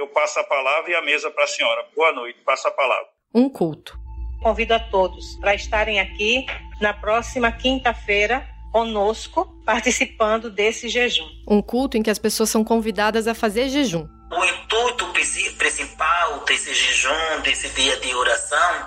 Eu passo a palavra e a mesa para a senhora. Boa noite, passo a palavra. Um culto. Convido a todos para estarem aqui na próxima quinta-feira conosco, participando desse jejum. Um culto em que as pessoas são convidadas a fazer jejum. O intuito principal desse jejum, desse dia de oração,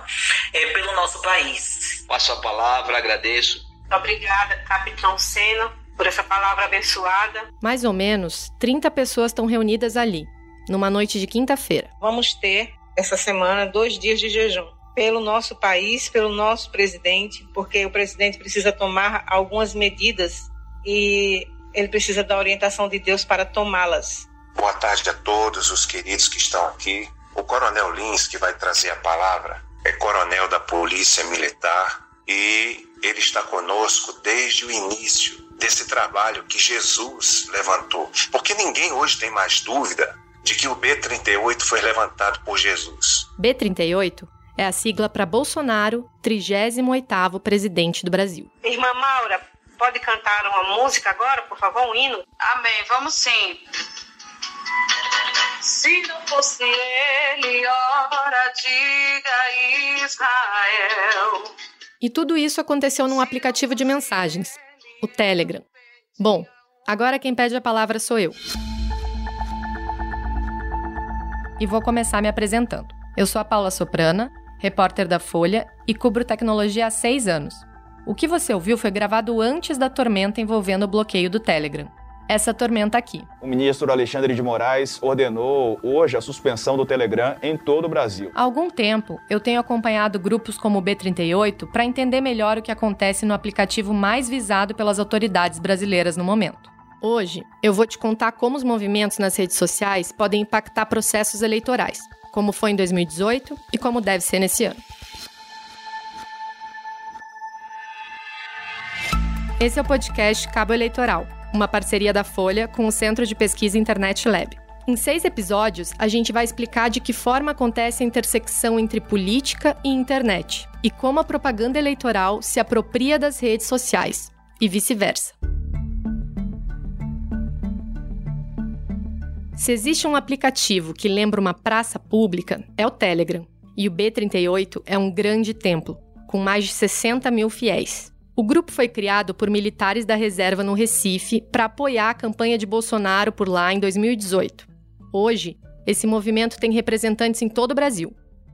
é pelo nosso país. Passo a palavra, agradeço. Obrigada, Capitão Seno, por essa palavra abençoada. Mais ou menos 30 pessoas estão reunidas ali, numa noite de quinta-feira. Vamos ter, essa semana, 2 dias de jejum. Pelo nosso país, pelo nosso presidente, porque o presidente precisa tomar algumas medidas e ele precisa da orientação de Deus para tomá-las. Boa tarde a todos os queridos que estão aqui. O Coronel Lins, que vai trazer a palavra, é coronel da Polícia Militar e ele está conosco desde o início desse trabalho que Jesus levantou. Porque ninguém hoje tem mais dúvida de que o B-38 foi levantado por Jesus. B-38 é a sigla para Bolsonaro, 38º presidente do Brasil. Irmã Maura, pode cantar uma música agora, por favor, um hino? Amém, vamos sim. Se não fosse ele, ora diga Israel. E tudo isso aconteceu num aplicativo de mensagens, o Telegram. Bom, agora quem pede a palavra sou eu. E vou começar me apresentando. Eu sou a Paula Soprana, repórter da Folha, e cubro tecnologia há 6 anos. O que você ouviu foi gravado antes da tormenta envolvendo o bloqueio do Telegram. Essa tormenta aqui. O ministro Alexandre de Moraes ordenou hoje a suspensão do Telegram em todo o Brasil. Há algum tempo, eu tenho acompanhado grupos como o B38 para entender melhor o que acontece no aplicativo mais visado pelas autoridades brasileiras no momento. Hoje, eu vou te contar como os movimentos nas redes sociais podem impactar processos eleitorais, como foi em 2018 e como deve ser nesse ano. Esse é o podcast Cabo Eleitoral, uma parceria da Folha com o Centro de Pesquisa Internet Lab. Em 6 episódios, a gente vai explicar de que forma acontece a intersecção entre política e internet e como a propaganda eleitoral se apropria das redes sociais, e vice-versa. Se existe um aplicativo que lembra uma praça pública, é o Telegram. E o B38 é um grande templo, com mais de 60 mil fiéis. O grupo foi criado por militares da reserva no Recife para apoiar a campanha de Bolsonaro por lá em 2018. Hoje, esse movimento tem representantes em todo o Brasil.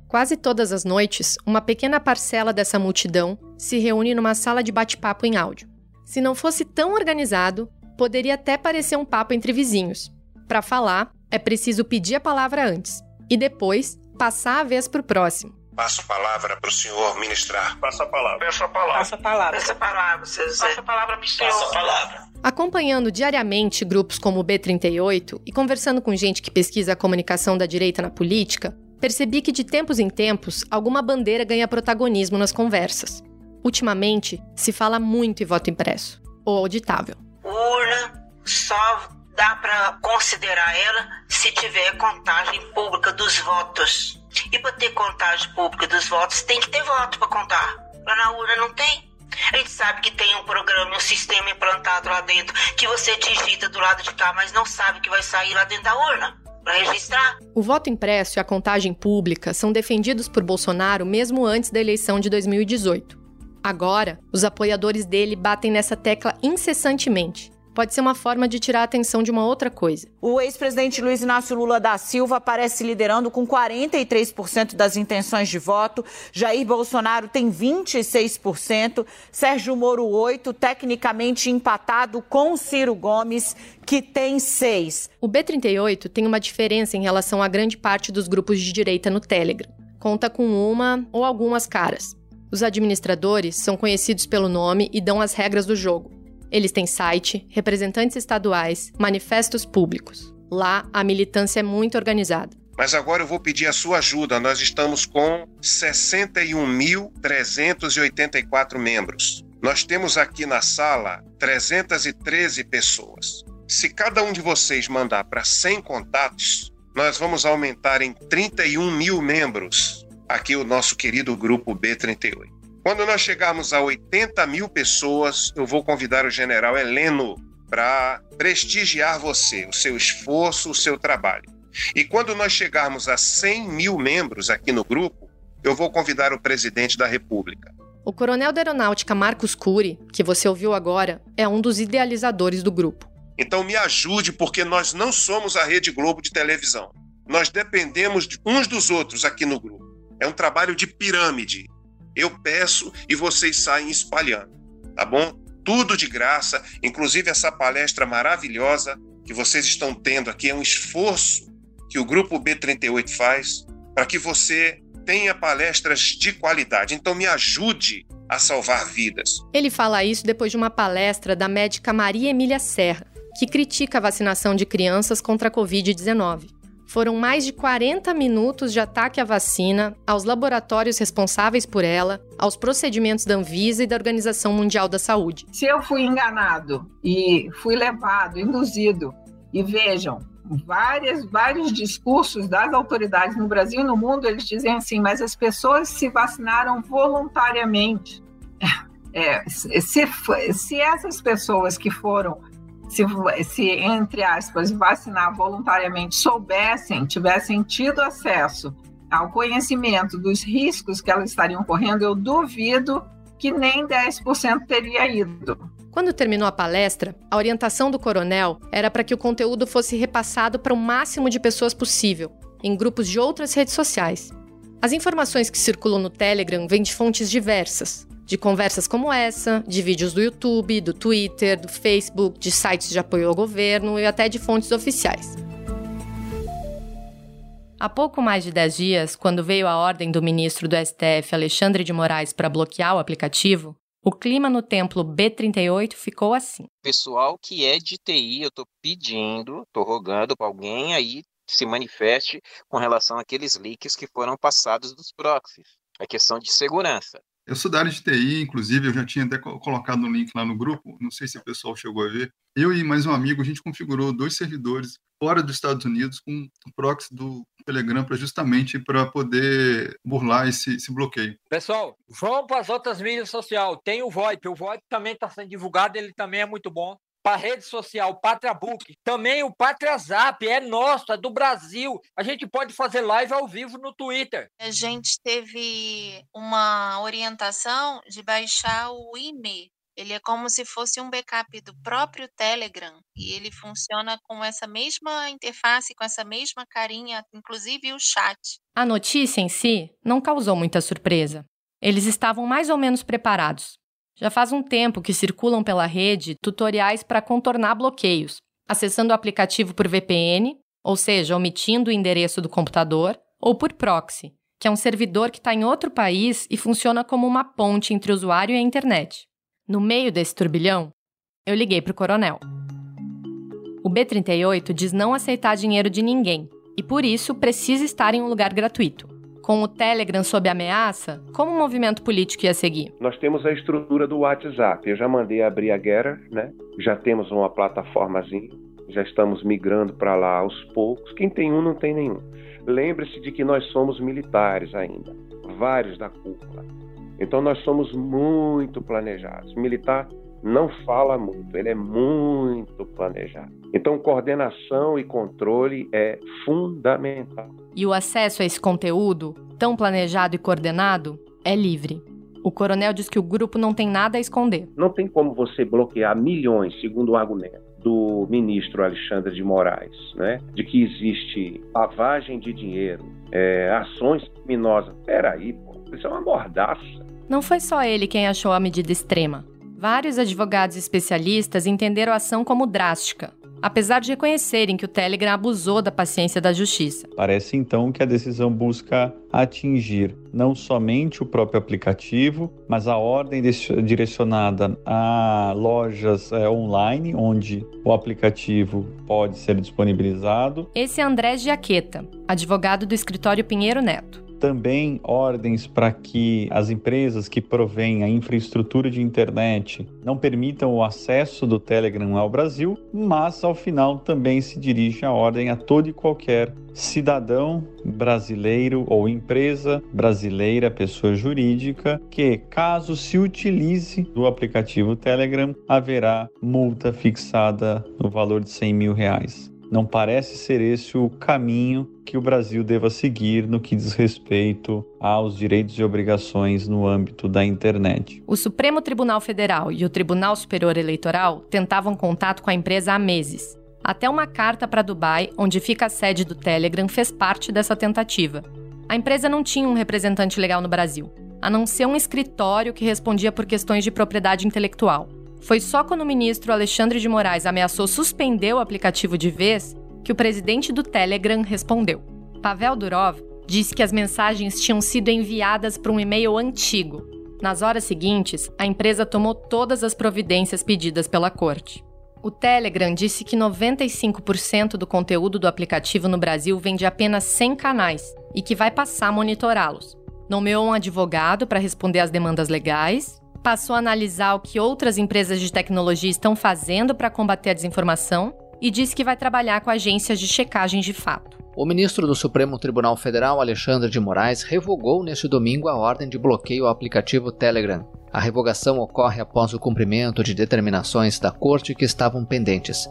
Quase todas as noites, uma pequena parcela dessa multidão se reúne numa sala de bate-papo em áudio. Se não fosse tão organizado, poderia até parecer um papo entre vizinhos. Para falar, é preciso pedir a palavra antes e depois passar a vez para o próximo. Passo a palavra para o senhor ministrar. Passo a palavra. Peço a palavra. Passo a palavra. Peço a palavra. Passo a palavra para o senhor. Passo a palavra. Acompanhando diariamente grupos como o B38 e conversando com gente que pesquisa a comunicação da direita na política, percebi que de tempos em tempos, alguma bandeira ganha protagonismo nas conversas. Ultimamente, se fala muito em voto impresso, ou auditável. Urna, só dá para considerar ela se tiver contagem pública dos votos. E para ter contagem pública dos votos, tem que ter voto para contar. Lá na urna não tem. A gente sabe que tem um programa, um sistema implantado lá dentro, que você digita do lado de cá, mas não sabe o que vai sair lá dentro da urna, para registrar. O voto impresso e a contagem pública são defendidos por Bolsonaro mesmo antes da eleição de 2018. Agora, os apoiadores dele batem nessa tecla incessantemente. Pode ser uma forma de tirar a atenção de uma outra coisa. O ex-presidente Luiz Inácio Lula da Silva aparece liderando com 43% das intenções de voto. Jair Bolsonaro tem 26%. Sérgio Moro, 8%, tecnicamente empatado com Ciro Gomes, que tem 6%. O B38 tem uma diferença em relação à grande parte dos grupos de direita no Telegram. Conta com uma ou algumas caras. Os administradores são conhecidos pelo nome e dão as regras do jogo. Eles têm site, representantes estaduais, manifestos públicos. Lá, a militância é muito organizada. Mas agora eu vou pedir a sua ajuda. Nós estamos com 61.384 membros. Nós temos aqui na sala 313 pessoas. Se cada um de vocês mandar para 100 contatos, nós vamos aumentar em 31 mil membros aqui o nosso querido grupo B38. Quando nós chegarmos a 80 mil pessoas, eu vou convidar o general Heleno para prestigiar você, o seu esforço, o seu trabalho. E quando nós chegarmos a 100 mil membros aqui no grupo, eu vou convidar o presidente da República. O coronel da Aeronáutica Marcos Cury, que você ouviu agora, é um dos idealizadores do grupo. Então me ajude, porque nós não somos a Rede Globo de televisão. Nós dependemos uns dos outros aqui no grupo. É um trabalho de pirâmide. Eu peço e vocês saem espalhando, tá bom? Tudo de graça, inclusive essa palestra maravilhosa que vocês estão tendo aqui. É um esforço que o Grupo B38 faz para que você tenha palestras de qualidade. Então me ajude a salvar vidas. Ele fala isso depois de uma palestra da médica Maria Emília Serra, que critica a vacinação de crianças contra a Covid-19. Foram mais de 40 minutos de ataque à vacina, aos laboratórios responsáveis por ela, aos procedimentos da Anvisa e da Organização Mundial da Saúde. Se eu fui enganado e fui levado, induzido, e vejam, vários discursos das autoridades no Brasil e no mundo, eles dizem assim, mas as pessoas se vacinaram voluntariamente. Se essas pessoas que foram se, entre aspas, vacinar voluntariamente, tivessem tido acesso ao conhecimento dos riscos que elas estariam correndo, eu duvido que nem 10% teria ido. Quando terminou a palestra, a orientação do coronel era para que o conteúdo fosse repassado para o máximo de pessoas possível, em grupos de outras redes sociais. As informações que circulam no Telegram vêm de fontes diversas, de conversas como essa, de vídeos do YouTube, do Twitter, do Facebook, de sites de apoio ao governo e até de fontes oficiais. Há pouco mais de 10 dias, quando veio a ordem do ministro do STF, Alexandre de Moraes, para bloquear o aplicativo, o clima no templo B38 ficou assim. Pessoal que é de TI, eu estou pedindo, estou rogando para alguém aí se manifeste com relação àqueles leaks que foram passados dos proxies. A questão de segurança. Eu sou da área de TI, inclusive, eu já tinha até colocado um link lá no grupo, não sei se o pessoal chegou a ver. Eu e mais um amigo, a gente configurou 2 servidores fora dos Estados Unidos com o proxy do Telegram para poder burlar esse bloqueio. Pessoal, vão para as outras mídias sociais, tem o VoIP. O VoIP também está sendo divulgado, ele também é muito bom. Para a rede social, o PatriaBook, também o PatriaZap, é nosso, é do Brasil. A gente pode fazer live ao vivo no Twitter. A gente teve uma orientação de baixar o IME. Ele é como se fosse um backup do próprio Telegram e ele funciona com essa mesma interface, com essa mesma carinha, inclusive o chat. A notícia em si não causou muita surpresa. Eles estavam mais ou menos preparados. Já faz um tempo que circulam pela rede tutoriais para contornar bloqueios, acessando o aplicativo por VPN, ou seja, omitindo o endereço do computador, ou por proxy, que é um servidor que está em outro país e funciona como uma ponte entre o usuário e a internet. No meio desse turbilhão, eu liguei para o coronel. O B38 diz não aceitar dinheiro de ninguém e, por isso, precisa estar em um lugar gratuito. Com o Telegram sob ameaça, como o movimento político ia seguir? Nós temos a estrutura do WhatsApp. Eu já mandei abrir a guerra, né? Já temos uma plataformazinha, já estamos migrando para lá aos poucos. Quem tem um não tem nenhum. Lembre-se de que nós somos militares ainda, vários da cúpula. Então nós somos muito planejados. Militar não fala muito, ele é muito planejado. Então coordenação e controle é fundamental. E o acesso a esse conteúdo, tão planejado e coordenado, é livre. O coronel diz que o grupo não tem nada a esconder. Não tem como você bloquear milhões, segundo o argumento do ministro Alexandre de Moraes, né? De que existe lavagem de dinheiro, ações criminosas. Peraí, pô, isso é uma mordaça. Não foi só ele quem achou a medida extrema. Vários advogados especialistas entenderam a ação como drástica, apesar de reconhecerem que o Telegram abusou da paciência da justiça. Parece, então, que a decisão busca atingir não somente o próprio aplicativo, mas a ordem direcionada a lojas online, onde o aplicativo pode ser disponibilizado. Esse é André Giaqueta, advogado do escritório Pinheiro Neto. Também ordens para que as empresas que provêm a infraestrutura de internet não permitam o acesso do Telegram ao Brasil, mas ao final também se dirige a ordem a todo e qualquer cidadão brasileiro ou empresa brasileira, pessoa jurídica, que caso se utilize do aplicativo Telegram, haverá multa fixada no valor de R$100 mil. Não parece ser esse o caminho que o Brasil deva seguir no que diz respeito aos direitos e obrigações no âmbito da internet. O Supremo Tribunal Federal e o Tribunal Superior Eleitoral tentavam contato com a empresa há meses. Até uma carta para Dubai, onde fica a sede do Telegram, fez parte dessa tentativa. A empresa não tinha um representante legal no Brasil, a não ser um escritório que respondia por questões de propriedade intelectual. Foi só quando o ministro Alexandre de Moraes ameaçou suspender o aplicativo de vez que o presidente do Telegram respondeu. Pavel Durov disse que as mensagens tinham sido enviadas para um e-mail antigo. Nas horas seguintes, a empresa tomou todas as providências pedidas pela corte. O Telegram disse que 95% do conteúdo do aplicativo no Brasil vem de apenas 100 canais e que vai passar a monitorá-los. Nomeou um advogado para responder às demandas legais, passou a analisar o que outras empresas de tecnologia estão fazendo para combater a desinformação e disse que vai trabalhar com agências de checagem de fato. O ministro do Supremo Tribunal Federal, Alexandre de Moraes, revogou neste domingo a ordem de bloqueio ao aplicativo Telegram. A revogação ocorre após o cumprimento de determinações da corte que estavam pendentes.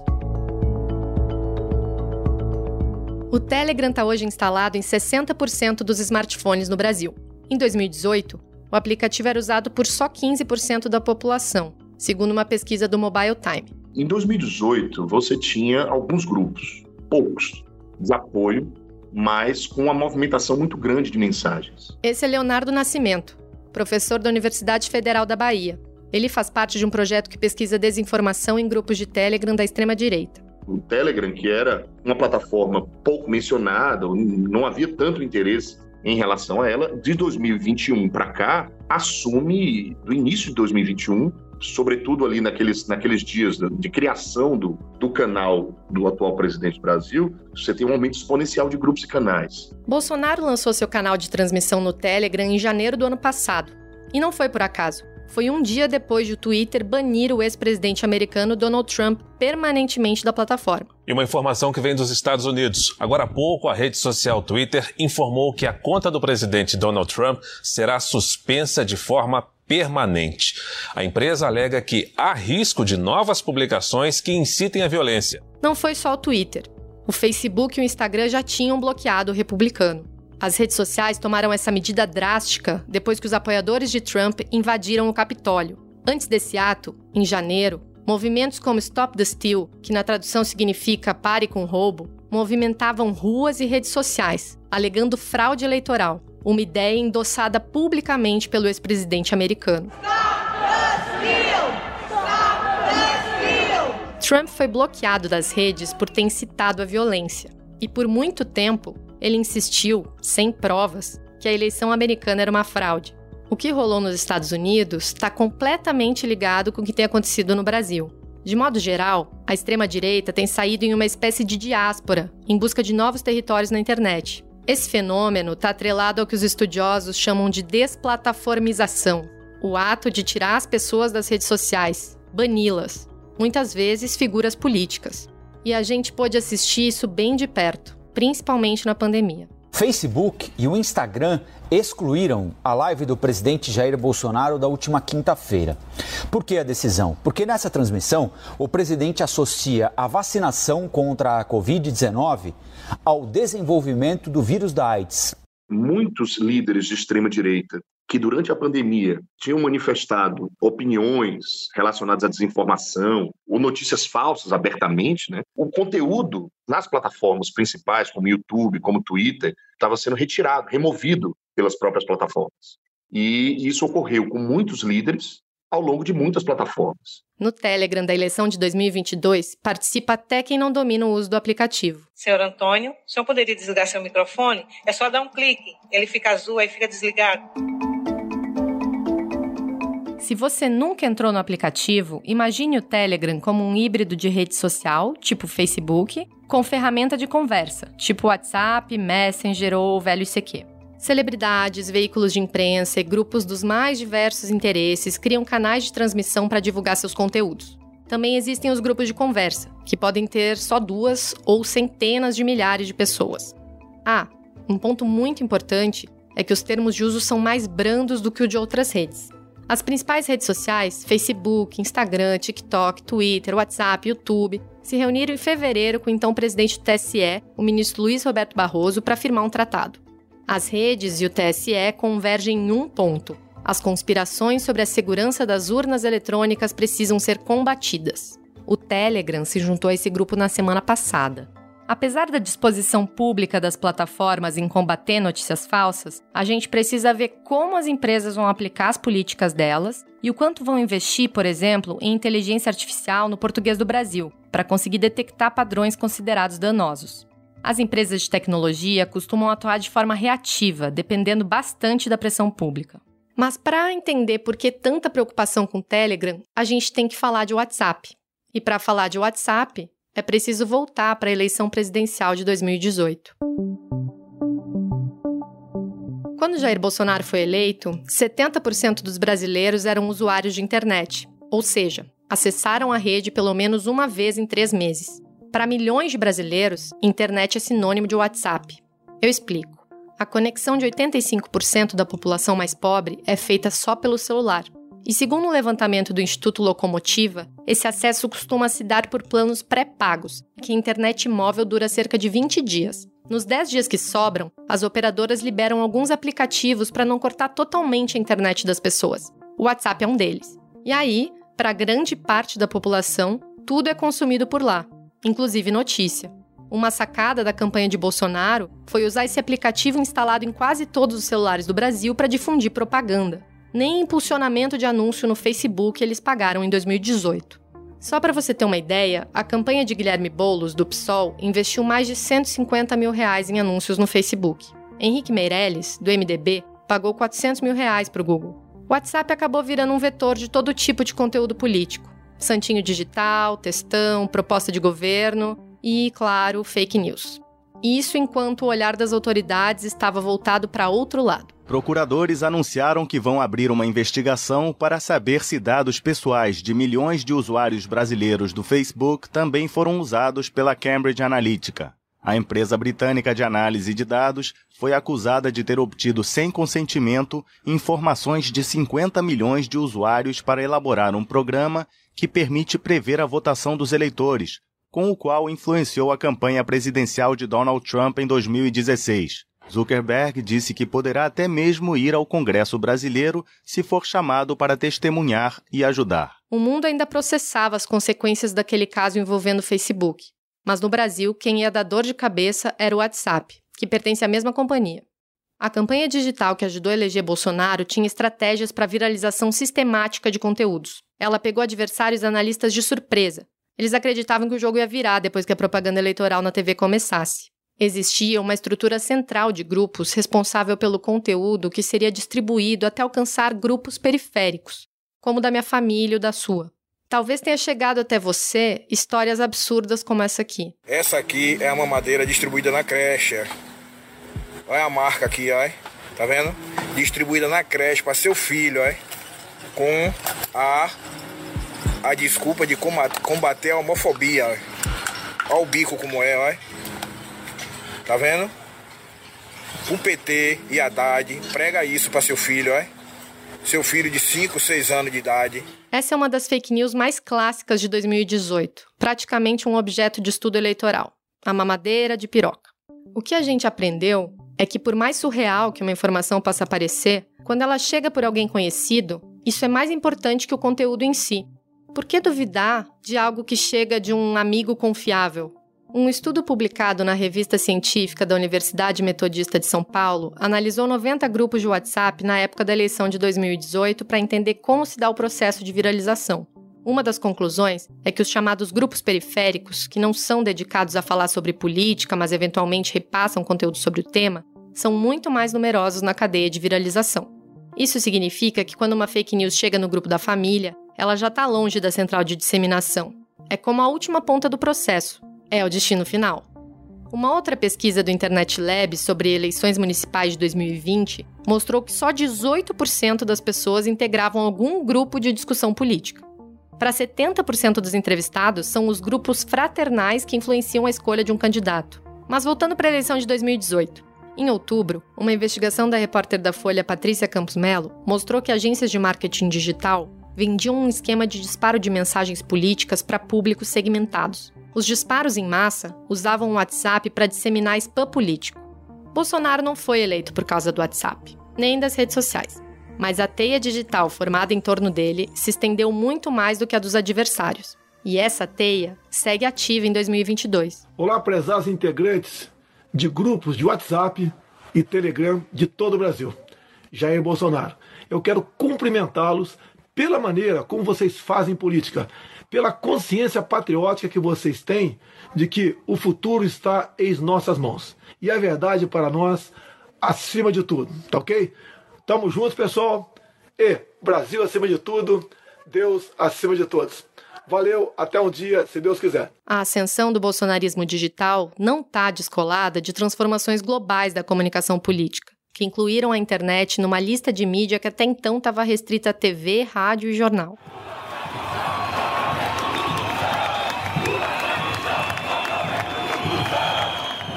O Telegram está hoje instalado em 60% dos smartphones no Brasil. Em 2018, o aplicativo era usado por só 15% da população, segundo uma pesquisa do Mobile Time. Em 2018, você tinha alguns grupos, poucos, de apoio, mas com uma movimentação muito grande de mensagens. Esse é Leonardo Nascimento, professor da Universidade Federal da Bahia. Ele faz parte de um projeto que pesquisa desinformação em grupos de Telegram da extrema-direita. O Telegram, que era uma plataforma pouco mencionada, não havia tanto interesse em relação a ela, de 2021 para cá, assume, do início de 2021, sobretudo ali naqueles dias de criação do canal do atual presidente do Brasil, você tem um aumento exponencial de grupos e canais. Bolsonaro lançou seu canal de transmissão no Telegram em janeiro do ano passado. E não foi por acaso. Foi um dia depois de o Twitter banir o ex-presidente americano Donald Trump permanentemente da plataforma. E uma informação que vem dos Estados Unidos. Agora há pouco, a rede social Twitter informou que a conta do presidente Donald Trump será suspensa de forma permanente. A empresa alega que há risco de novas publicações que incitem à violência. Não foi só o Twitter. O Facebook e o Instagram já tinham bloqueado o republicano. As redes sociais tomaram essa medida drástica depois que os apoiadores de Trump invadiram o Capitólio. Antes desse ato, em janeiro, movimentos como Stop the Steal, que na tradução significa pare com roubo, movimentavam ruas e redes sociais, alegando fraude eleitoral, uma ideia endossada publicamente pelo ex-presidente americano. Stop the Steal! Stop the Steal! Trump foi bloqueado das redes por ter incitado a violência. E por muito tempo, ele insistiu, sem provas, que a eleição americana era uma fraude. O que rolou nos Estados Unidos está completamente ligado com o que tem acontecido no Brasil. De modo geral, a extrema-direita tem saído em uma espécie de diáspora, em busca de novos territórios na internet. Esse fenômeno está atrelado ao que os estudiosos chamam de desplataformização, o ato de tirar as pessoas das redes sociais, bani-las, muitas vezes figuras políticas. E a gente pôde assistir isso bem de perto, principalmente na pandemia. Facebook e o Instagram excluíram a live do presidente Jair Bolsonaro da última quinta-feira. Por que a decisão? Porque nessa transmissão, o presidente associa a vacinação contra a Covid-19 ao desenvolvimento do vírus da AIDS. Muitos líderes de extrema-direita que durante a pandemia tinham manifestado opiniões relacionadas à desinformação ou notícias falsas abertamente, né? O conteúdo nas plataformas principais, como YouTube, como Twitter, estava sendo retirado, removido pelas próprias plataformas. E isso ocorreu com muitos líderes ao longo de muitas plataformas. No Telegram da eleição de 2022, participa até quem não domina o uso do aplicativo. Senhor Antônio, o senhor poderia desligar seu microfone? É só dar um clique, ele fica azul, aí fica desligado. Se você nunca entrou no aplicativo, imagine o Telegram como um híbrido de rede social, tipo Facebook, com ferramenta de conversa, tipo WhatsApp, Messenger ou o velho ICQ. Celebridades, veículos de imprensa e grupos dos mais diversos interesses criam canais de transmissão para divulgar seus conteúdos. Também existem os grupos de conversa, que podem ter só 2 ou centenas de milhares de pessoas. Ah, um ponto muito importante é que os termos de uso são mais brandos do que o de outras redes. As principais redes sociais, Facebook, Instagram, TikTok, Twitter, WhatsApp, YouTube, se reuniram em fevereiro com o então presidente do TSE, o ministro Luiz Roberto Barroso, para firmar um tratado. As redes e o TSE convergem em um ponto. As conspirações sobre a segurança das urnas eletrônicas precisam ser combatidas. O Telegram se juntou a esse grupo na semana passada. Apesar da disposição pública das plataformas em combater notícias falsas, a gente precisa ver como as empresas vão aplicar as políticas delas e o quanto vão investir, por exemplo, em inteligência artificial no português do Brasil, para conseguir detectar padrões considerados danosos. As empresas de tecnologia costumam atuar de forma reativa, dependendo bastante da pressão pública. Mas para entender por que tanta preocupação com o Telegram, a gente tem que falar de WhatsApp. E para falar de WhatsApp, é preciso voltar para a eleição presidencial de 2018. Quando Jair Bolsonaro foi eleito, 70% dos brasileiros eram usuários de internet, ou seja, acessaram a rede pelo menos uma vez em 3 meses. Para milhões de brasileiros, internet é sinônimo de WhatsApp. Eu explico. A conexão de 85% da população mais pobre é feita só pelo celular. E segundo um levantamento do Instituto Locomotiva, esse acesso costuma se dar por planos pré-pagos, que a internet móvel dura cerca de 20 dias. Nos 10 dias que sobram, as operadoras liberam alguns aplicativos para não cortar totalmente a internet das pessoas. O WhatsApp é um deles. E aí, para grande parte da população, tudo é consumido por lá, inclusive notícia. Uma sacada da campanha de Bolsonaro foi usar esse aplicativo instalado em quase todos os celulares do Brasil para difundir propaganda. Nem impulsionamento de anúncio no Facebook eles pagaram em 2018. Só para você ter uma ideia, a campanha de Guilherme Boulos, do PSOL, investiu mais de R$150 mil em anúncios no Facebook. Henrique Meirelles, do MDB, pagou R$400 mil para o Google. O WhatsApp acabou virando um vetor de todo tipo de conteúdo político. Santinho digital, textão, proposta de governo e, claro, fake news. Isso enquanto o olhar das autoridades estava voltado para outro lado. Procuradores anunciaram que vão abrir uma investigação para saber se dados pessoais de milhões de usuários brasileiros do Facebook também foram usados pela Cambridge Analytica. A empresa britânica de análise de dados foi acusada de ter obtido sem consentimento informações de 50 milhões de usuários para elaborar um programa que permite prever a votação dos eleitores, com o qual influenciou a campanha presidencial de Donald Trump em 2016. Zuckerberg disse que poderá até mesmo ir ao Congresso brasileiro se for chamado para testemunhar e ajudar. O mundo ainda processava as consequências daquele caso envolvendo o Facebook. Mas no Brasil, quem ia dar dor de cabeça era o WhatsApp, que pertence à mesma companhia. A campanha digital que ajudou a eleger Bolsonaro tinha estratégias para viralização sistemática de conteúdos. Ela pegou adversários e analistas de surpresa. Eles acreditavam que o jogo ia virar depois que a propaganda eleitoral na TV começasse. Existia uma estrutura central de grupos responsável pelo conteúdo que seria distribuído até alcançar grupos periféricos, como o da minha família ou da sua. Talvez tenha chegado até você histórias absurdas como essa aqui. Essa aqui é uma mamadeira distribuída na creche. Olha a marca aqui, olha. Tá vendo? Distribuída na creche para seu filho, olha. Com a desculpa de combater a homofobia. Olha, olha o bico como é, olha. Tá vendo? O PT e Haddad prega isso para seu filho, é? Seu filho de 5, 6 anos de idade. Essa é uma das fake news mais clássicas de 2018. Praticamente um objeto de estudo eleitoral. A mamadeira de piroca. O que a gente aprendeu é que por mais surreal que uma informação possa parecer, quando ela chega por alguém conhecido, isso é mais importante que o conteúdo em si. Por que duvidar de algo que chega de um amigo confiável? Um estudo publicado na revista científica da Universidade Metodista de São Paulo analisou 90 grupos de WhatsApp na época da eleição de 2018 para entender como se dá o processo de viralização. Uma das conclusões é que os chamados grupos periféricos, que não são dedicados a falar sobre política, mas eventualmente repassam conteúdo sobre o tema, são muito mais numerosos na cadeia de viralização. Isso significa que quando uma fake news chega no grupo da família, ela já está longe da central de disseminação. É como a última ponta do processo. É o destino final. Uma outra pesquisa do Internet Lab sobre eleições municipais de 2020 mostrou que só 18% das pessoas integravam algum grupo de discussão política. Para 70% dos entrevistados, são os grupos fraternais que influenciam a escolha de um candidato. Mas voltando para a eleição de 2018. Em outubro, uma investigação da repórter da Folha, Patrícia Campos Mello, mostrou que agências de marketing digital vendiam um esquema de disparo de mensagens políticas para públicos segmentados. Os disparos em massa usavam o WhatsApp para disseminar spam político. Bolsonaro não foi eleito por causa do WhatsApp, nem das redes sociais. Mas a teia digital formada em torno dele se estendeu muito mais do que a dos adversários. E essa teia segue ativa em 2022. Olá, prezados integrantes de grupos de WhatsApp e Telegram de todo o Brasil. Jair Bolsonaro, eu quero cumprimentá-los pela maneira como vocês fazem política, pela consciência patriótica que vocês têm de que o futuro está em nossas mãos. E a verdade para nós, acima de tudo, tá ok? Tamo juntos, pessoal. E Brasil acima de tudo, Deus acima de todos. Valeu, até um dia, se Deus quiser. A ascensão do bolsonarismo digital não está descolada de transformações globais da comunicação política, que incluíram a internet numa lista de mídia que até então estava restrita a TV, rádio e jornal.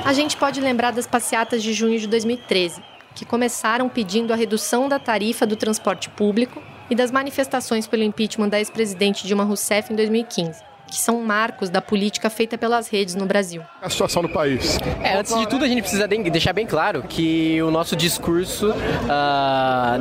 A gente pode lembrar das passeatas de junho de 2013, que começaram pedindo a redução da tarifa do transporte público e das manifestações pelo impeachment da ex-presidente Dilma Rousseff em 2015, que são marcos da política feita pelas redes no Brasil. A situação do país. Antes de tudo, a gente precisa deixar bem claro que o nosso discurso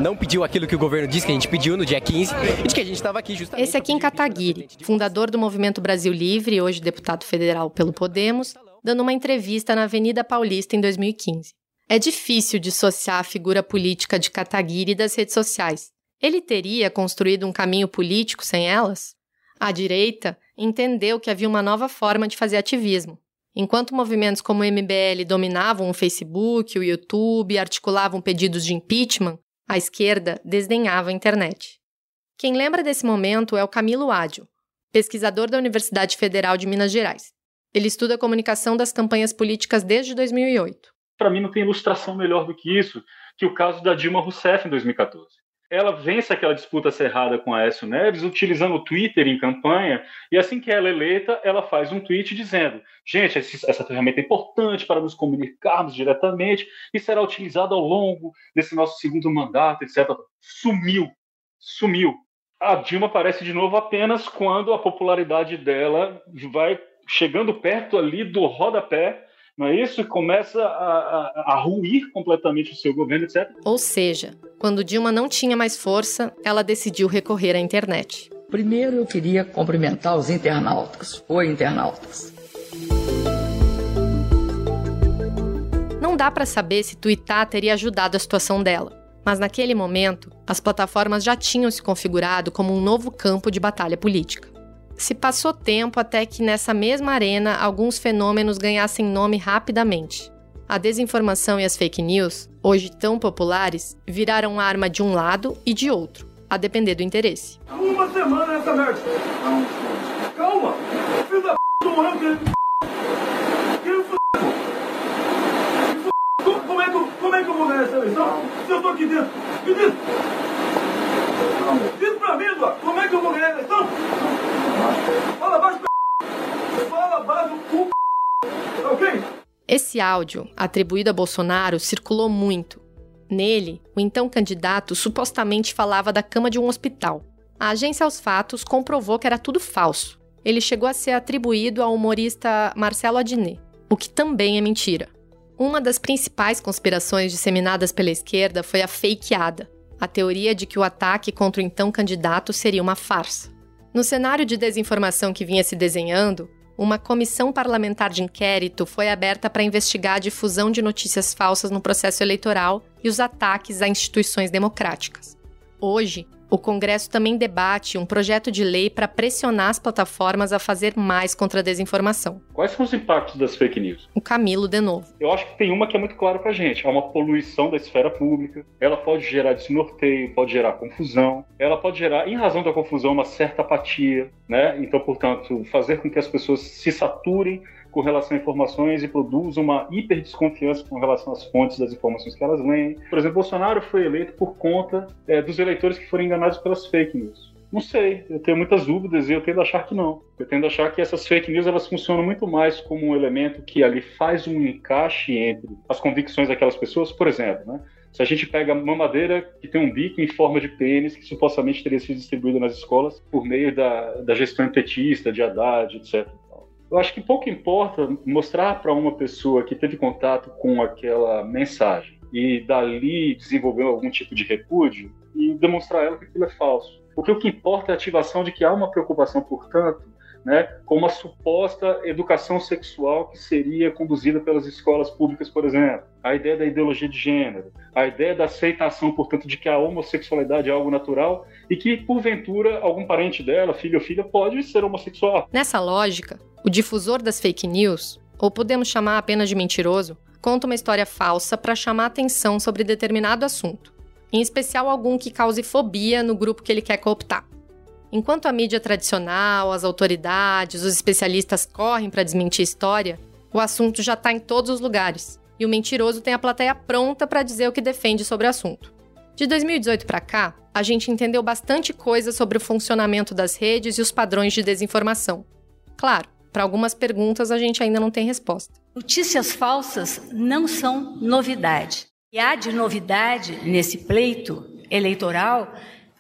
não pediu aquilo que o governo disse que a gente pediu no dia 15, e de que a gente estava aqui justamente... Esse é Kim Kataguiri, fundador do Movimento Brasil Livre e hoje deputado federal pelo Podemos, dando uma entrevista na Avenida Paulista em 2015. É difícil dissociar a figura política de Kataguiri das redes sociais. Ele teria construído um caminho político sem elas? A direita entendeu que havia uma nova forma de fazer ativismo. Enquanto movimentos como o MBL dominavam o Facebook, o YouTube e articulavam pedidos de impeachment, a esquerda desdenhava a internet. Quem lembra desse momento é o Camilo Ádio, pesquisador da Universidade Federal de Minas Gerais. Ele estuda a comunicação das campanhas políticas desde 2008. Para mim não tem ilustração melhor do que isso, que o caso da Dilma Rousseff em 2014. Ela vence aquela disputa cerrada com Aécio Neves utilizando o Twitter em campanha, e assim que ela é eleita, ela faz um tweet dizendo: gente, essa ferramenta é importante para nos comunicarmos diretamente e será utilizada ao longo desse nosso segundo mandato, etc. Sumiu. A Dilma aparece de novo apenas quando a popularidade dela vai chegando perto ali do rodapé, não é isso? Começa a ruir completamente o seu governo, etc. Ou seja, quando Dilma não tinha mais força, ela decidiu recorrer à internet. Primeiro eu queria cumprimentar os internautas. Oi, internautas. Não dá para saber se tuitar teria ajudado a situação dela. Mas naquele momento, as plataformas já tinham se configurado como um novo campo de batalha política. Se passou tempo até que, nessa mesma arena, alguns fenômenos ganhassem nome rapidamente. A desinformação e as fake news, hoje tão populares, viraram arma de um lado e de outro, a depender do interesse. Uma semana nessa merda! Calma! Filho da p*** do ano, filho da p***! Como é que eu vou ganhar essa eleição? Se eu tô aqui dentro! Me diz! Diz pra mim, Eduardo! Como é que eu vou ganhar a eleição? Fala baixo, p***! Fala baixo, p***! Tá ok? Esse áudio, atribuído a Bolsonaro, circulou muito. Nele, o então candidato supostamente falava da cama de um hospital. A agência Aos Fatos comprovou que era tudo falso. Ele chegou a ser atribuído ao humorista Marcelo Adnet, o que também é mentira. Uma das principais conspirações disseminadas pela esquerda foi a fakeada, a teoria de que o ataque contra o então candidato seria uma farsa. No cenário de desinformação que vinha se desenhando, uma comissão parlamentar de inquérito foi aberta para investigar a difusão de notícias falsas no processo eleitoral e os ataques a instituições democráticas. Hoje, o Congresso também debate um projeto de lei para pressionar as plataformas a fazer mais contra a desinformação. Quais são os impactos das fake news? O Camilo, de novo. Eu acho que tem uma que é muito clara para a gente. É uma poluição da esfera pública. Ela pode gerar desnorteio, pode gerar confusão. Ela pode gerar, em razão da confusão, uma certa apatia, né? Então, portanto, fazer com que as pessoas se saturem com relação a informações e produz uma hiperdesconfiança com relação às fontes das informações que elas leem. Por exemplo, Bolsonaro foi eleito por conta dos eleitores que foram enganados pelas fake news. Não sei, eu tenho muitas dúvidas e eu tendo a achar que não. Eu tendo a achar que essas fake news elas funcionam muito mais como um elemento que ali faz um encaixe entre as convicções daquelas pessoas, por exemplo, né? Se a gente pega mamadeira que tem um bico em forma de pênis que supostamente teria sido distribuída nas escolas por meio da gestão petista, de Haddad, etc. Eu acho que pouco importa mostrar para uma pessoa que teve contato com aquela mensagem e dali desenvolveu algum tipo de repúdio e demonstrar a ela que aquilo é falso. Porque o que importa é a ativação de que há uma preocupação, portanto, né, com uma suposta educação sexual que seria conduzida pelas escolas públicas, por exemplo. A ideia da ideologia de gênero, a ideia da aceitação, portanto, de que a homossexualidade é algo natural e que, porventura, algum parente dela, filho ou filha, pode ser homossexual. Nessa lógica, o difusor das fake news, ou podemos chamar apenas de mentiroso, conta uma história falsa para chamar atenção sobre determinado assunto, em especial algum que cause fobia no grupo que ele quer cooptar. Enquanto a mídia tradicional, as autoridades, os especialistas correm para desmentir a história, o assunto já está em todos os lugares, e o mentiroso tem a plateia pronta para dizer o que defende sobre o assunto. De 2018 para cá, a gente entendeu bastante coisa sobre o funcionamento das redes e os padrões de desinformação. Claro, para algumas perguntas a gente ainda não tem resposta. Notícias falsas não são novidade. O que há de novidade nesse pleito eleitoral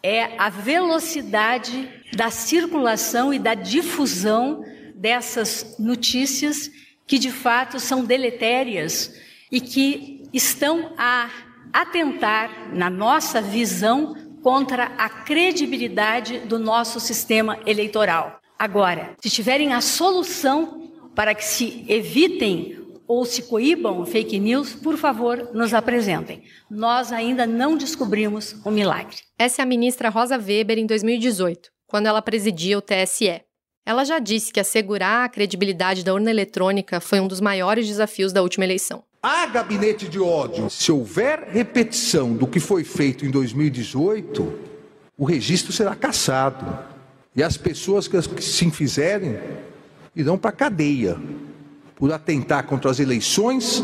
é a velocidade da circulação e da difusão dessas notícias que, de fato, são deletérias e que estão a atentar, na nossa visão, contra a credibilidade do nosso sistema eleitoral. Agora, se tiverem a solução para que se evitem ou se coíbam fake news, por favor, nos apresentem. Nós ainda não descobrimos um milagre. Essa é a ministra Rosa Weber em 2018, quando ela presidia o TSE. Ela já disse que assegurar a credibilidade da urna eletrônica foi um dos maiores desafios da última eleição. Há gabinete de ódio. Se houver repetição do que foi feito em 2018, o registro será cassado. E as pessoas que se fizerem irão para a cadeia, por atentar contra as eleições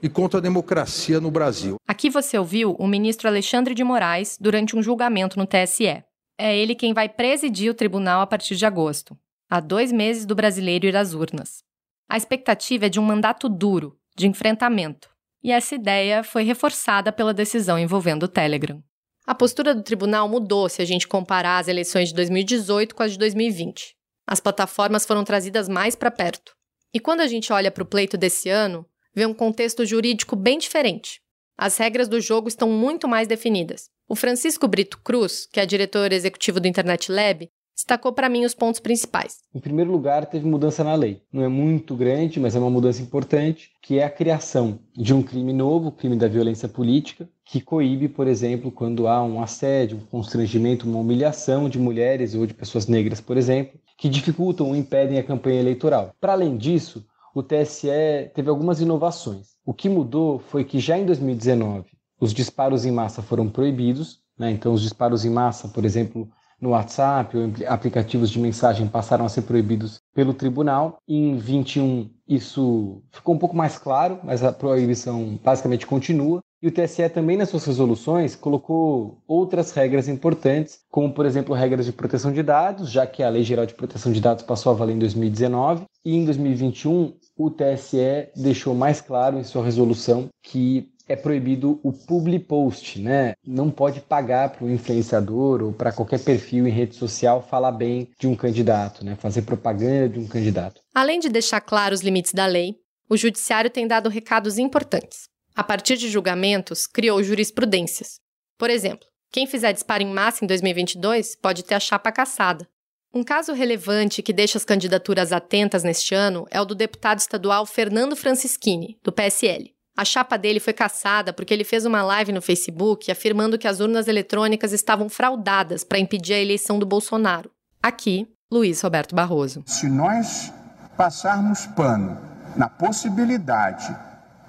e contra a democracia no Brasil. Aqui você ouviu o ministro Alexandre de Moraes durante um julgamento no TSE. É ele quem vai presidir o tribunal a partir de agosto, há 2 meses do brasileiro ir às urnas. A expectativa é de um mandato duro, de enfrentamento, e essa ideia foi reforçada pela decisão envolvendo o Telegram. A postura do tribunal mudou se a gente comparar as eleições de 2018 com as de 2020. As plataformas foram trazidas mais para perto. E quando a gente olha para o pleito desse ano, vê um contexto jurídico bem diferente. As regras do jogo estão muito mais definidas. O Francisco Brito Cruz, que é diretor executivo do Internet Lab, destacou para mim os pontos principais. Em primeiro lugar, teve mudança na lei. Não é muito grande, mas é uma mudança importante, que é a criação de um crime novo, o crime da violência política, que coíbe, por exemplo, quando há um assédio, um constrangimento, uma humilhação de mulheres ou de pessoas negras, por exemplo, que dificultam ou impedem a campanha eleitoral. Para além disso, o TSE teve algumas inovações. O que mudou foi que já em 2019 os disparos em massa foram proibidos, né? Então os disparos em massa, por exemplo, no WhatsApp ou em aplicativos de mensagem passaram a ser proibidos pelo tribunal. Em 2021 isso ficou um pouco mais claro, mas a proibição basicamente continua. E o TSE também, nas suas resoluções, colocou outras regras importantes, como, por exemplo, regras de proteção de dados, já que a Lei Geral de Proteção de Dados passou a valer em 2019. E em 2021, o TSE deixou mais claro em sua resolução que é proibido o public post, né? Não pode pagar para o influenciador ou para qualquer perfil em rede social falar bem de um candidato, né? Fazer propaganda de um candidato. Além de deixar claros os limites da lei, o Judiciário tem dado recados importantes. A partir de julgamentos, criou jurisprudências. Por exemplo, quem fizer disparo em massa em 2022 pode ter a chapa cassada. Um caso relevante que deixa as candidaturas atentas neste ano é o do deputado estadual Fernando Francischini, do PSL. A chapa dele foi cassada porque ele fez uma live no Facebook afirmando que as urnas eletrônicas estavam fraudadas para impedir a eleição do Bolsonaro. Aqui, Luiz Roberto Barroso. Se nós passarmos pano na possibilidade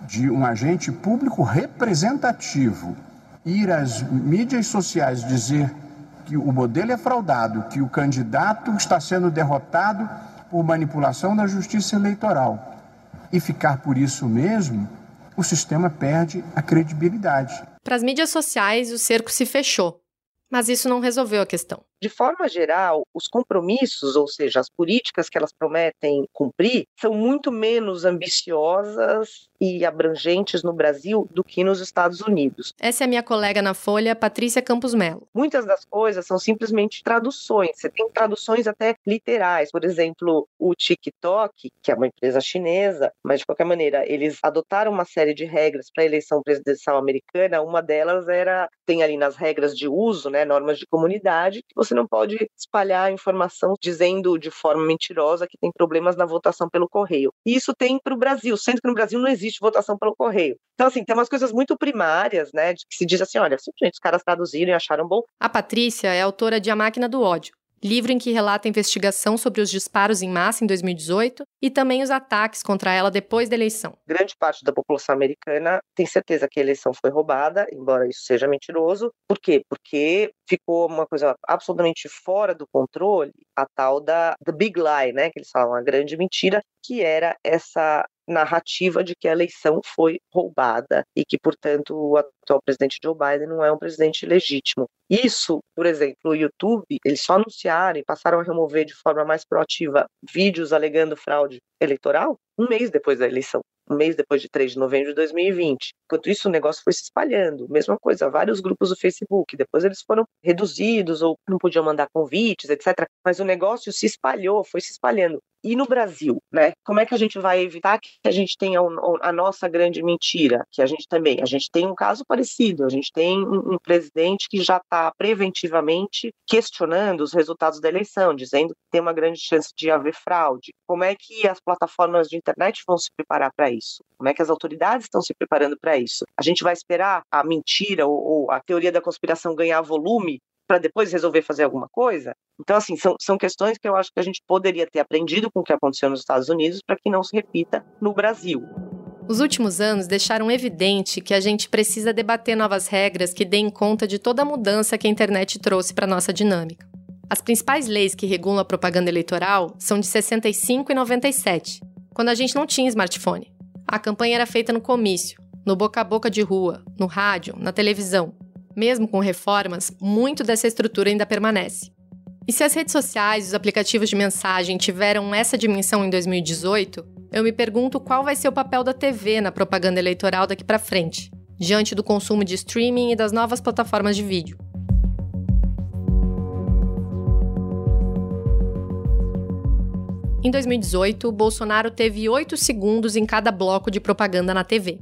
de um agente público representativo ir às mídias sociais dizer que o modelo é fraudado, que o candidato está sendo derrotado por manipulação da justiça eleitoral, e ficar por isso mesmo, o sistema perde a credibilidade. Para as mídias sociais, o cerco se fechou. Mas isso não resolveu a questão. De forma geral, os compromissos, ou seja, as políticas que elas prometem cumprir, são muito menos ambiciosas e abrangentes no Brasil do que nos Estados Unidos. Essa é a minha colega na Folha, Patrícia Campos Mello. Muitas das coisas são simplesmente traduções. Você tem traduções até literais. Por exemplo, o TikTok, que é uma empresa chinesa, mas de qualquer maneira, eles adotaram uma série de regras para a eleição presidencial americana. Uma delas era, tem ali nas regras de uso, né, normas de comunidade, que você não pode espalhar informação dizendo de forma mentirosa que tem problemas na votação pelo correio. E isso tem para o Brasil, sendo que no Brasil não existe votação pelo correio. Então, assim, tem umas coisas muito primárias, né, que se diz assim, olha, simplesmente os caras traduziram e acharam bom. A Patrícia é autora de A Máquina do Ódio, livro em que relata a investigação sobre os disparos em massa em 2018 e também os ataques contra ela depois da eleição. Grande parte da população americana tem certeza que a eleição foi roubada, embora isso seja mentiroso. Por quê? Porque ficou uma coisa absolutamente fora do controle, a tal da the big lie, né, que eles falam, a grande mentira, que era essa narrativa de que a eleição foi roubada e que, portanto, o atual presidente Joe Biden não é um presidente legítimo. Isso, por exemplo, o YouTube, eles só anunciaram e passaram a remover de forma mais proativa vídeos alegando fraude eleitoral um mês depois da eleição, um mês depois de 3 de novembro de 2020. Enquanto isso, o negócio foi se espalhando. Mesma coisa, vários grupos do Facebook. Depois eles foram reduzidos ou não podiam mandar convites, etc. Mas o negócio se espalhou, foi se espalhando. E no Brasil, né? Como é que a gente vai evitar que a gente tenha a nossa grande mentira? Que a gente tem um caso parecido. A gente tem um presidente que já está preventivamente questionando os resultados da eleição, dizendo que tem uma grande chance de haver fraude. Como é que as plataformas de internet vão se preparar para isso? Como é que as autoridades estão se preparando para isso? A gente vai esperar a mentira ou a teoria da conspiração ganhar volume para depois resolver fazer alguma coisa? Então, assim, são questões que eu acho que a gente poderia ter aprendido com o que aconteceu nos Estados Unidos para que não se repita no Brasil. Os últimos anos deixaram evidente que a gente precisa debater novas regras que deem conta de toda a mudança que a internet trouxe para a nossa dinâmica. As principais leis que regulam a propaganda eleitoral são de 65 e 97, quando a gente não tinha smartphone. A campanha era feita no comício, no boca a boca de rua, no rádio, na televisão. Mesmo com reformas, muito dessa estrutura ainda permanece. E se as redes sociais e os aplicativos de mensagem tiveram essa dimensão em 2018, eu me pergunto qual vai ser o papel da TV na propaganda eleitoral daqui para frente, diante do consumo de streaming e das novas plataformas de vídeo. Em 2018, Bolsonaro teve 8 segundos em cada bloco de propaganda na TV.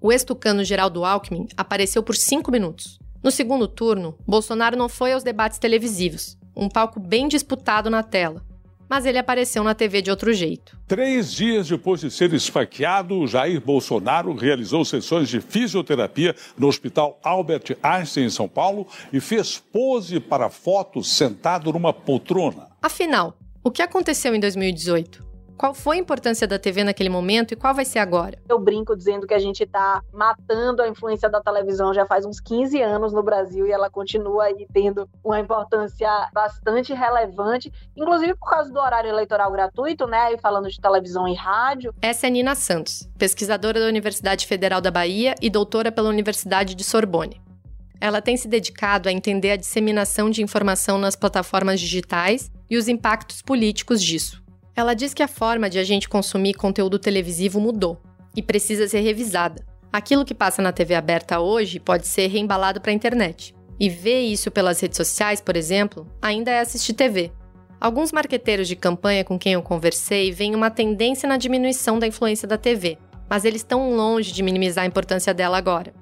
O ex-tucano Geraldo Alckmin apareceu por 5 minutos. No segundo turno, Bolsonaro não foi aos debates televisivos, um palco bem disputado na tela, mas ele apareceu na TV de outro jeito. 3 dias depois de ser esfaqueado, Jair Bolsonaro realizou sessões de fisioterapia no Hospital Albert Einstein, em São Paulo, e fez pose para fotos sentado numa poltrona. Afinal, o que aconteceu em 2018? Qual foi a importância da TV naquele momento e qual vai ser agora? Eu brinco dizendo que a gente está matando a influência da televisão já faz uns 15 anos no Brasil e ela continua aí tendo uma importância bastante relevante, inclusive por causa do horário eleitoral gratuito, né? E falando de televisão e rádio. Essa é Nina Santos, pesquisadora da Universidade Federal da Bahia e doutora pela Universidade de Sorbonne. Ela tem se dedicado a entender a disseminação de informação nas plataformas digitais e os impactos políticos disso. Ela diz que a forma de a gente consumir conteúdo televisivo mudou e precisa ser revisada. Aquilo que passa na TV aberta hoje pode ser reembalado para a internet. E ver isso pelas redes sociais, por exemplo, ainda é assistir TV. Alguns marqueteiros de campanha com quem eu conversei veem uma tendência na diminuição da influência da TV, mas eles estão longe de minimizar a importância dela agora.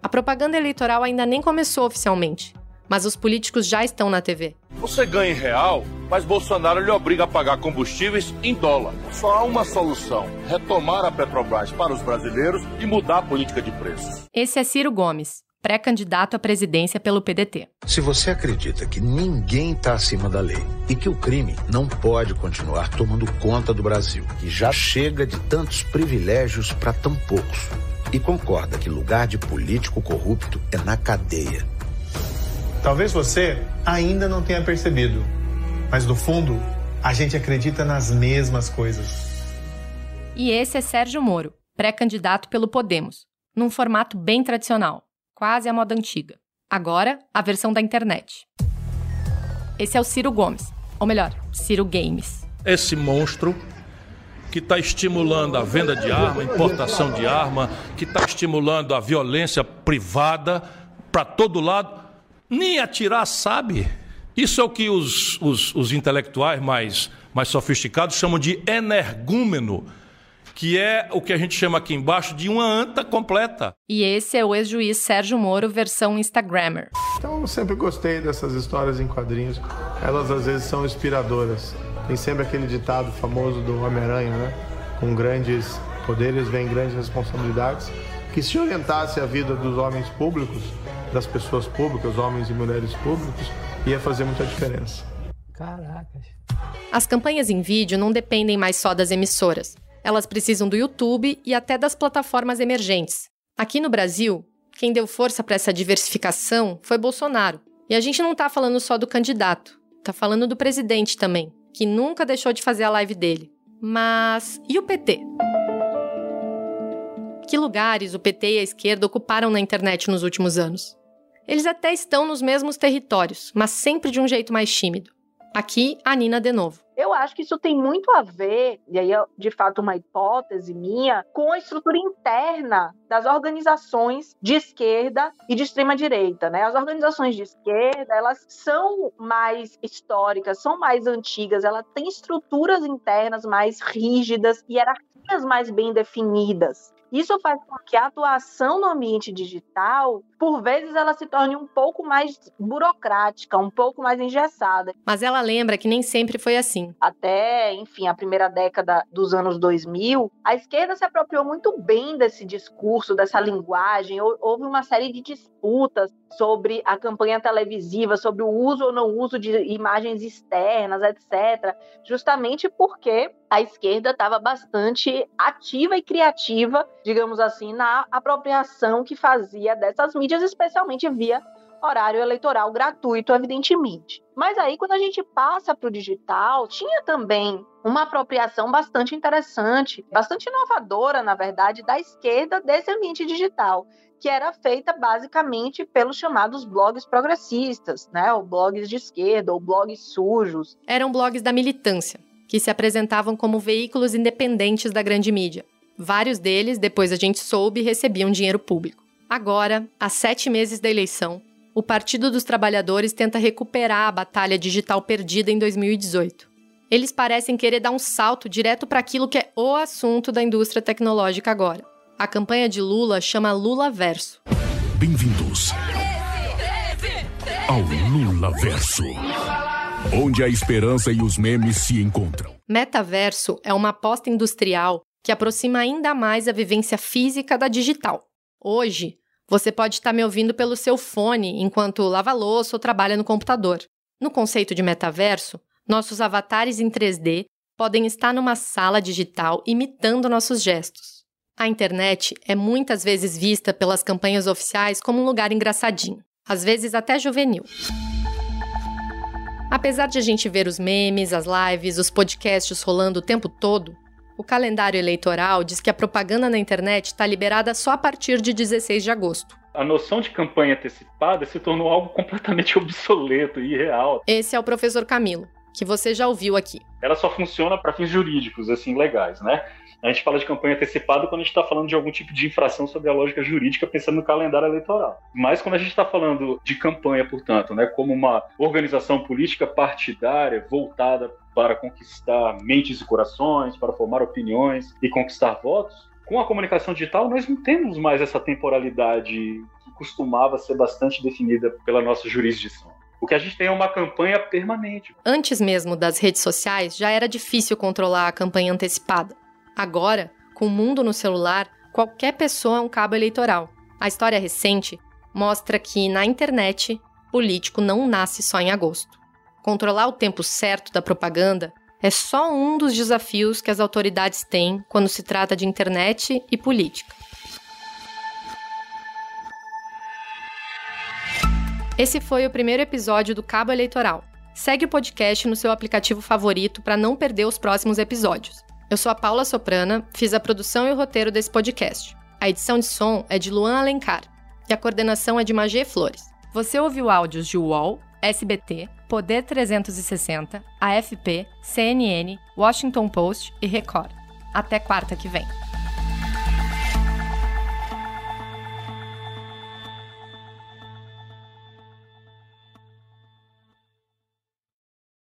A propaganda eleitoral ainda nem começou oficialmente, mas os políticos já estão na TV. Você ganha em real, mas Bolsonaro lhe obriga a pagar combustíveis em dólar. Só há uma solução: retomar a Petrobras para os brasileiros e mudar a política de preços. Esse é Ciro Gomes, pré-candidato à presidência pelo PDT. Se você acredita que ninguém está acima da lei e que o crime não pode continuar tomando conta do Brasil, que já chega de tantos privilégios para tão poucos, e concorda que lugar de político corrupto é na cadeia, talvez você ainda não tenha percebido, mas no fundo, a gente acredita nas mesmas coisas. E esse é Sérgio Moro, pré-candidato pelo Podemos, num formato bem tradicional, quase à moda antiga. Agora, a versão da internet. Esse é o Ciro Gomes, ou melhor, Ciro Games. Esse monstro que está estimulando a venda de arma, importação de arma, que está estimulando a violência privada para todo lado, nem atirar sabe. Isso é o que os intelectuais mais sofisticados chamam de energúmeno, que é o que a gente chama aqui embaixo de uma anta completa. E esse é o ex-juiz Sérgio Moro, versão Instagrammer. Então, eu sempre gostei dessas histórias em quadrinhos. Elas, às vezes, são inspiradoras. Tem sempre aquele ditado famoso do Homem-Aranha, né? Com grandes poderes vem grandes responsabilidades. Que se orientasse a vida dos homens públicos, das pessoas públicas, homens e mulheres públicos, ia fazer muita diferença. Caracas. As campanhas em vídeo não dependem mais só das emissoras. Elas precisam do YouTube e até das plataformas emergentes. Aqui no Brasil, quem deu força para essa diversificação foi Bolsonaro. E a gente não está falando só do candidato, está falando do presidente também, que nunca deixou de fazer a live dele. Mas e o PT? Que lugares o PT e a esquerda ocuparam na internet nos últimos anos? Eles até estão nos mesmos territórios, mas sempre de um jeito mais tímido. Aqui, a Nina de novo. Eu acho que isso tem muito a ver, e aí é de fato uma hipótese minha, com a estrutura interna das organizações de esquerda e de extrema-direita, né? As organizações de esquerda, elas são mais históricas, são mais antigas, elas têm estruturas internas mais rígidas, hierarquias mais bem definidas. Isso faz com que a atuação no ambiente digital, por vezes, ela se torne um pouco mais burocrática, um pouco mais engessada. Mas ela lembra que nem sempre foi assim. Até, enfim, a primeira década dos anos 2000, a esquerda se apropriou muito bem desse discurso, dessa linguagem. Houve uma série de disputas sobre a campanha televisiva, sobre o uso ou não uso de imagens externas, etc. Justamente porque a esquerda estava bastante ativa e criativa, digamos assim, na apropriação que fazia dessas mídias, especialmente via horário eleitoral gratuito, evidentemente. Mas aí, quando a gente passa para o digital, tinha também uma apropriação bastante interessante, bastante inovadora, na verdade, da esquerda desse ambiente digital, que era feita basicamente pelos chamados blogs progressistas, né? Ou blogs de esquerda, ou blogs sujos. Eram blogs da militância, que se apresentavam como veículos independentes da grande mídia. Vários deles, depois a gente soube, recebiam dinheiro público. Agora, há 7 meses da eleição, o Partido dos Trabalhadores tenta recuperar a batalha digital perdida em 2018. Eles parecem querer dar um salto direto para aquilo que é o assunto da indústria tecnológica agora. A campanha de Lula chama Lula Verso. Bem-vindos ao Lula Verso, onde a esperança e os memes se encontram. Metaverso é uma aposta industrial que aproxima ainda mais a vivência física da digital. Hoje, você pode estar me ouvindo pelo seu fone enquanto lava louça ou trabalha no computador. No conceito de metaverso, nossos avatares em 3D podem estar numa sala digital imitando nossos gestos. A internet é muitas vezes vista pelas campanhas oficiais como um lugar engraçadinho, às vezes até juvenil. Apesar de a gente ver os memes, as lives, os podcasts rolando o tempo todo, o calendário eleitoral diz que a propaganda na internet está liberada só a partir de 16 de agosto. A noção de campanha antecipada se tornou algo completamente obsoleto e irreal. Esse é o professor Camilo, que você já ouviu aqui. Ela só funciona para fins jurídicos, assim, legais, né? A gente fala de campanha antecipada quando a gente está falando de algum tipo de infração sobre a lógica jurídica, pensando no calendário eleitoral. Mas quando a gente está falando de campanha, portanto, né, como uma organização política partidária voltada para conquistar mentes e corações, para formar opiniões e conquistar votos, com a comunicação digital nós não temos mais essa temporalidade que costumava ser bastante definida pela nossa jurisdição. O que a gente tem é uma campanha permanente. Antes mesmo das redes sociais, já era difícil controlar a campanha antecipada. Agora, com o mundo no celular, qualquer pessoa é um cabo eleitoral. A história recente mostra que, na internet, político não nasce só em agosto. Controlar o tempo certo da propaganda é só um dos desafios que as autoridades têm quando se trata de internet e política. Esse foi o primeiro episódio do Cabo Eleitoral. Segue o podcast no seu aplicativo favorito para não perder os próximos episódios. Eu sou a Paula Soprana, fiz a produção e o roteiro desse podcast. A edição de som é de Luan Alencar e a coordenação é de Magé Flores. Você ouviu áudios de UOL, SBT, Poder 360, AFP, CNN, Washington Post e Record. Até quarta que vem.